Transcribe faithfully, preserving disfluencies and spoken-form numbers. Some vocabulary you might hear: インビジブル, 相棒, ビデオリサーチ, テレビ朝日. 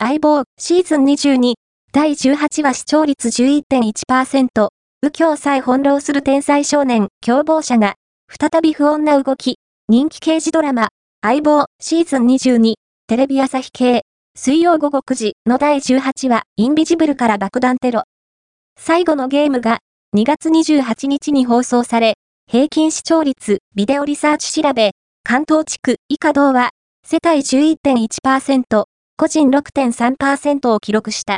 相棒、シーズンにじゅうに、だいじゅうはちわ視聴率 じゅういってんいちパーセント、右京さえ翻弄する天才少年、共謀者が、再び不穏な動き、人気刑事ドラマ、相棒、シーズンにじゅうに、テレビ朝日系、水曜午後くじのだいじゅうはちわ、インビジブルから爆弾テロ。最後のゲームが、にがつにじゅうはちにちに放送され、平均視聴率、ビデオリサーチ調べ、関東地区以下同は、世帯 じゅういってんいちパーセント、個人 ろくてんさんパーセント を記録した。